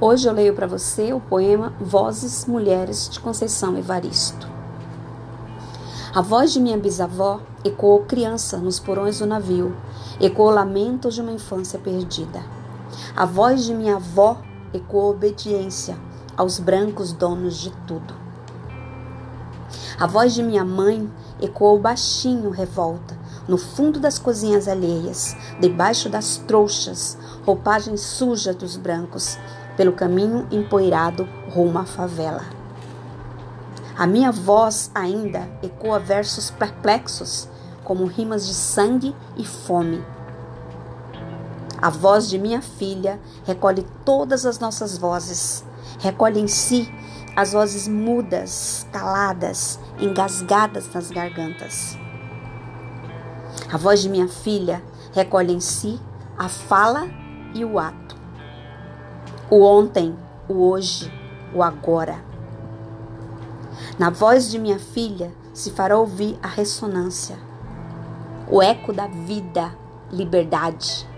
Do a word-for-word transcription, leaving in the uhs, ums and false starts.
Hoje eu leio para você o poema Vozes Mulheres, de Conceição Evaristo. A voz de minha bisavó ecoou criança nos porões do navio, ecoou lamento de uma infância perdida. A voz de minha avó ecoou obediência aos brancos donos de tudo. A voz de minha mãe ecoou baixinho revolta, no fundo das cozinhas alheias, debaixo das trouxas, roupagem suja dos brancos, pelo caminho empoeirado rumo à favela. A minha voz ainda ecoa versos perplexos, como rimas de sangue e fome. A voz de minha filha recolhe todas as nossas vozes, recolhe em si as vozes mudas, caladas, engasgadas nas gargantas. A voz de minha filha recolhe em si a fala e o ato. O ontem, o hoje, o agora. Na voz de minha filha se fará ouvir a ressonância, o eco da vida, liberdade.